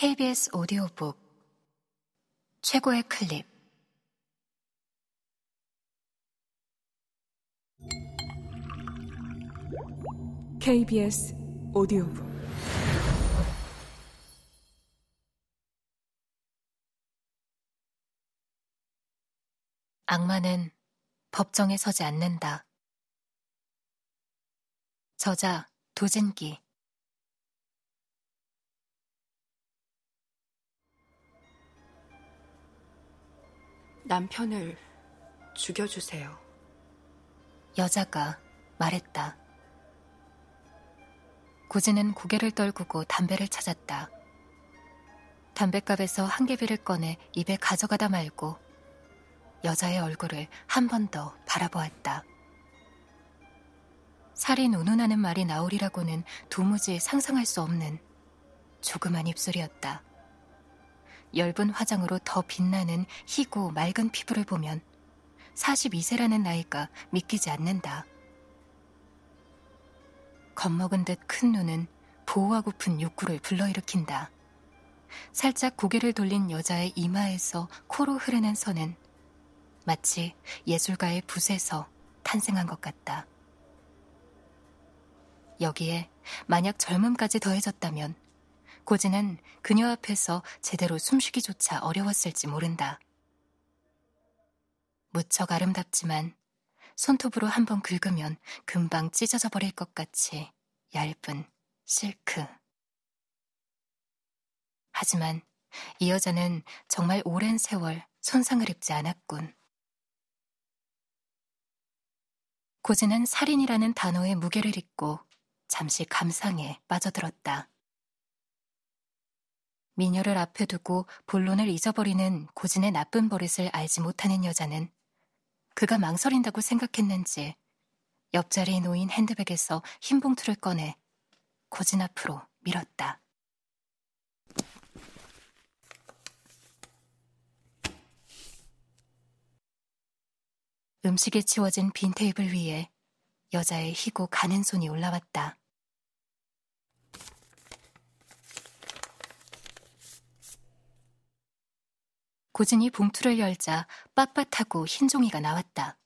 KBS 오디오북 최고의 클립. KBS 오디오북 악마는 법정에 서지 않는다. 저자 도진기. 남편을 죽여주세요. 여자가 말했다. 고진은 고개를 떨구고 담배를 찾았다. 담뱃갑에서 한 개비를 꺼내 입에 가져가다 말고 여자의 얼굴을 한 번 더 바라보았다. 살이 운운하는 말이 나오리라고는 도무지 상상할 수 없는 조그만 입술이었다. 엷은 화장으로 더 빛나는 희고 맑은 피부를 보면 42세라는 나이가 믿기지 않는다. 겁먹은 듯 큰 눈은 보호하고픈 욕구를 불러일으킨다. 살짝 고개를 돌린 여자의 이마에서 코로 흐르는 선은 마치 예술가의 붓에서 탄생한 것 같다. 여기에 만약 젊음까지 더해졌다면 고진은 그녀 앞에서 제대로 숨쉬기조차 어려웠을지 모른다. 무척 아름답지만 손톱으로 한번 긁으면 금방 찢어져 버릴 것 같이 얇은 실크. 하지만 이 여자는 정말 오랜 세월 손상을 입지 않았군. 고진은 살인이라는 단어의 무게를 잊고 잠시 감상에 빠져들었다. 미녀를 앞에 두고 본론을 잊어버리는 고진의 나쁜 버릇을 알지 못하는 여자는 그가 망설인다고 생각했는지 옆자리에 놓인 핸드백에서 흰 봉투를 꺼내 고진 앞으로 밀었다. 음식에 치워진 빈 테이블 위에 여자의 희고 가는 손이 올라왔다. 고진이 봉투를 열자 빳빳하고 흰 종이가 나왔다.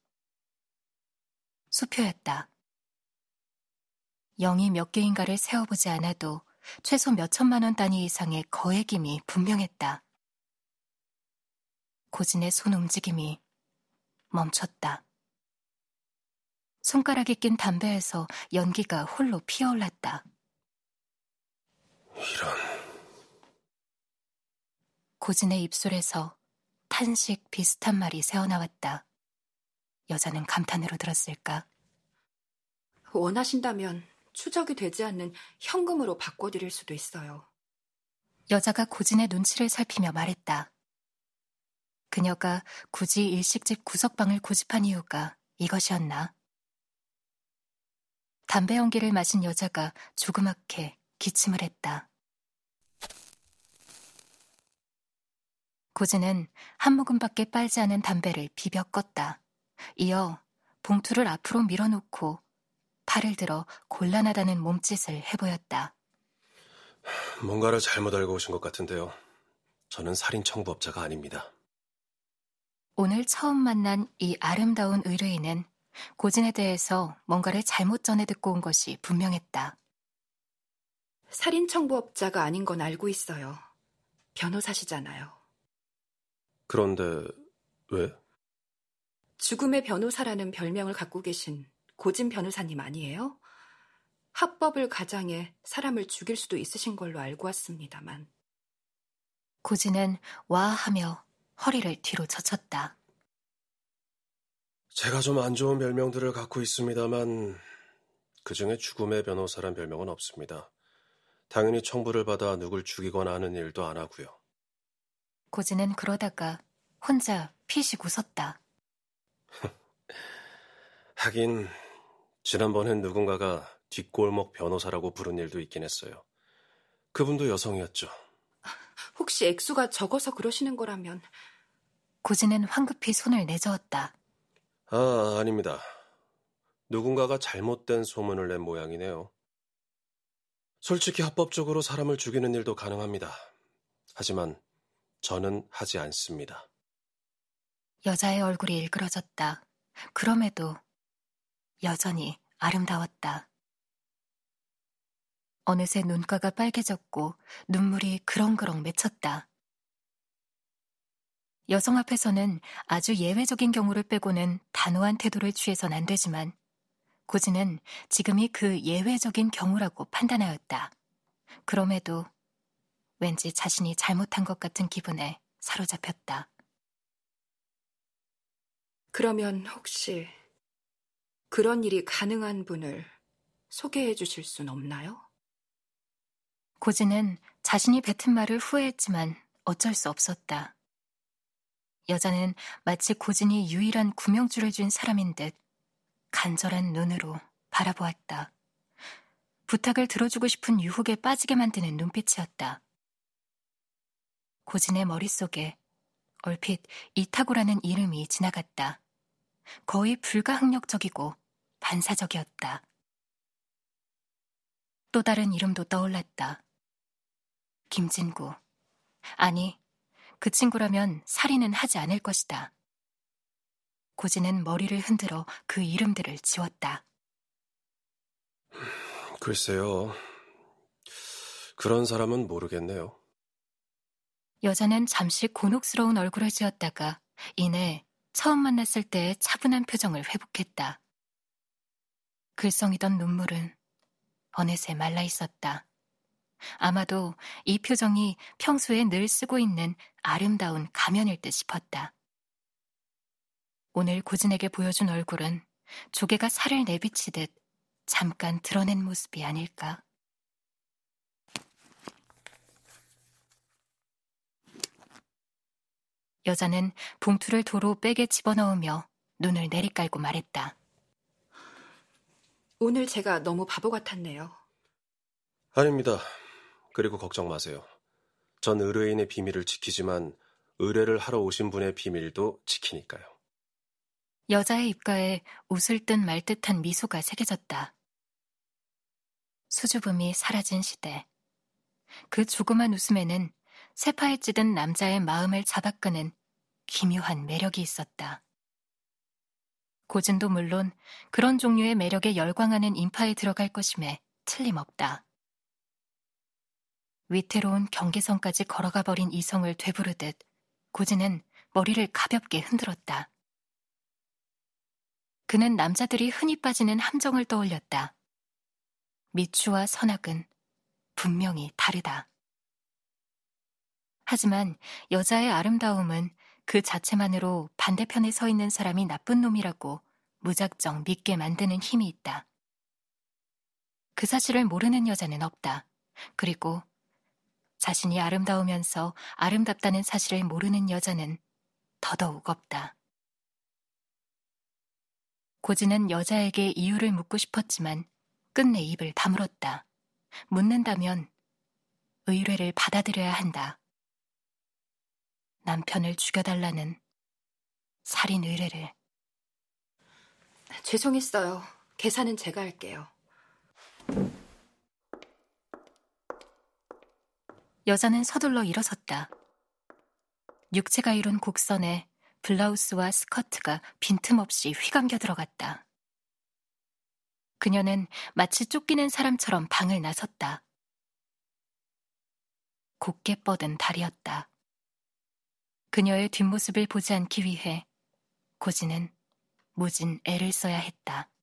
수표였다. 0이 몇 개인가를 세어보지 않아도 최소 몇 천만 원 단위 이상의 거액임이 분명했다. 고진의 손 움직임이 멈췄다. 손가락이 낀 담배에서 연기가 홀로 피어올랐다. 이런. 고진의 입술에서 탄식 비슷한 말이 새어나왔다. 여자는 감탄으로 들었을까? 원하신다면 추적이 되지 않는 현금으로 바꿔드릴 수도 있어요. 여자가 고진의 눈치를 살피며 말했다. 그녀가 굳이 일식집 구석방을 고집한 이유가 이것이었나? 담배 연기를 마신 여자가 조그맣게 기침을 했다. 고진은 한 모금밖에 빨지 않은 담배를 비벼 껐다. 이어 봉투를 앞으로 밀어놓고 팔을 들어 곤란하다는 몸짓을 해보였다. 뭔가를 잘못 알고 오신 것 같은데요. 저는 살인 청부업자가 아닙니다. 오늘 처음 만난 이 아름다운 의뢰인은 고진에 대해서 뭔가를 잘못 전해 듣고 온 것이 분명했다. 살인 청부업자가 아닌 건 알고 있어요. 변호사시잖아요. 그런데 왜? 죽음의 변호사라는 별명을 갖고 계신 고진 변호사님 아니에요? 합법을 가장해 사람을 죽일 수도 있으신 걸로 알고 왔습니다만. 고진은 와 하며 허리를 뒤로 젖혔다. 제가 좀 안 좋은 별명들을 갖고 있습니다만 그중에 죽음의 변호사란 별명은 없습니다. 당연히 청부를 받아 누굴 죽이거나 하는 일도 안 하고요. 고진은 그러다가 혼자 피식 웃었다. 하긴 지난번엔 누군가가 뒷골목 변호사라고 부른 일도 있긴 했어요. 그분도 여성이었죠. 혹시 액수가 적어서 그러시는 거라면. 고진은 황급히 손을 내저었다. 아닙니다. 누군가가 잘못된 소문을 낸 모양이네요. 솔직히 합법적으로 사람을 죽이는 일도 가능합니다. 하지만 저는 하지 않습니다. 여자의 얼굴이 일그러졌다. 그럼에도 여전히 아름다웠다. 어느새 눈가가 빨개졌고 눈물이 그렁그렁 맺혔다. 여성 앞에서는 아주 예외적인 경우를 빼고는 단호한 태도를 취해선 안 되지만 고진은 지금이 그 예외적인 경우라고 판단하였다. 그럼에도 왠지 자신이 잘못한 것 같은 기분에 사로잡혔다. 그러면 혹시 그런 일이 가능한 분을 소개해 주실 순 없나요? 고진은 자신이 뱉은 말을 후회했지만 어쩔 수 없었다. 여자는 마치 고진이 유일한 구명줄을 쥔 사람인 듯 간절한 눈으로 바라보았다. 부탁을 들어주고 싶은 유혹에 빠지게 만드는 눈빛이었다. 고진의 머릿속에 얼핏 이타고라는 이름이 지나갔다. 거의 불가항력적이고 반사적이었다. 또 다른 이름도 떠올랐다. 김진구. 아니, 그 친구라면 살인은 하지 않을 것이다. 고진은 머리를 흔들어 그 이름들을 지웠다. 글쎄요. 그런 사람은 모르겠네요. 여자는 잠시 곤혹스러운 얼굴을 지었다가 이내 처음 만났을 때의 차분한 표정을 회복했다. 글썽이던 눈물은 어느새 말라 있었다. 아마도 이 표정이 평소에 늘 쓰고 있는 아름다운 가면일 듯 싶었다. 오늘 고진에게 보여준 얼굴은 조개가 살을 내비치듯 잠깐 드러낸 모습이 아닐까. 여자는 봉투를 도로 백에 집어넣으며 눈을 내리깔고 말했다. 오늘 제가 너무 바보 같았네요. 아닙니다. 그리고 걱정 마세요. 전 의뢰인의 비밀을 지키지만 의뢰를 하러 오신 분의 비밀도 지키니까요. 여자의 입가에 웃을 듯 말 듯한 미소가 새겨졌다. 수줍음이 사라진 시대. 그 조그만 웃음에는 새파에 찌든 남자의 마음을 잡아끄는 기묘한 매력이 있었다. 고진도 물론 그런 종류의 매력에 열광하는 인파에 들어갈 것임에 틀림없다. 위태로운 경계선까지 걸어가버린 이성을 되부르듯 고진은 머리를 가볍게 흔들었다. 그는 남자들이 흔히 빠지는 함정을 떠올렸다. 미추와 선악은 분명히 다르다. 하지만 여자의 아름다움은 그 자체만으로 반대편에 서 있는 사람이 나쁜 놈이라고 무작정 믿게 만드는 힘이 있다. 그 사실을 모르는 여자는 없다. 그리고 자신이 아름다우면서 아름답다는 사실을 모르는 여자는 더더욱 없다. 고진은 여자에게 이유를 묻고 싶었지만 끝내 입을 다물었다. 묻는다면 의뢰를 받아들여야 한다. 남편을 죽여달라는 살인 의뢰를. 죄송했어요. 계산은 제가 할게요. 여자는 서둘러 일어섰다. 육체가 이룬 곡선에 블라우스와 스커트가 빈틈없이 휘감겨 들어갔다. 그녀는 마치 쫓기는 사람처럼 방을 나섰다. 곱게 뻗은 다리였다. 그녀의 뒷모습을 보지 않기 위해 고진은 무진 애를 써야 했다.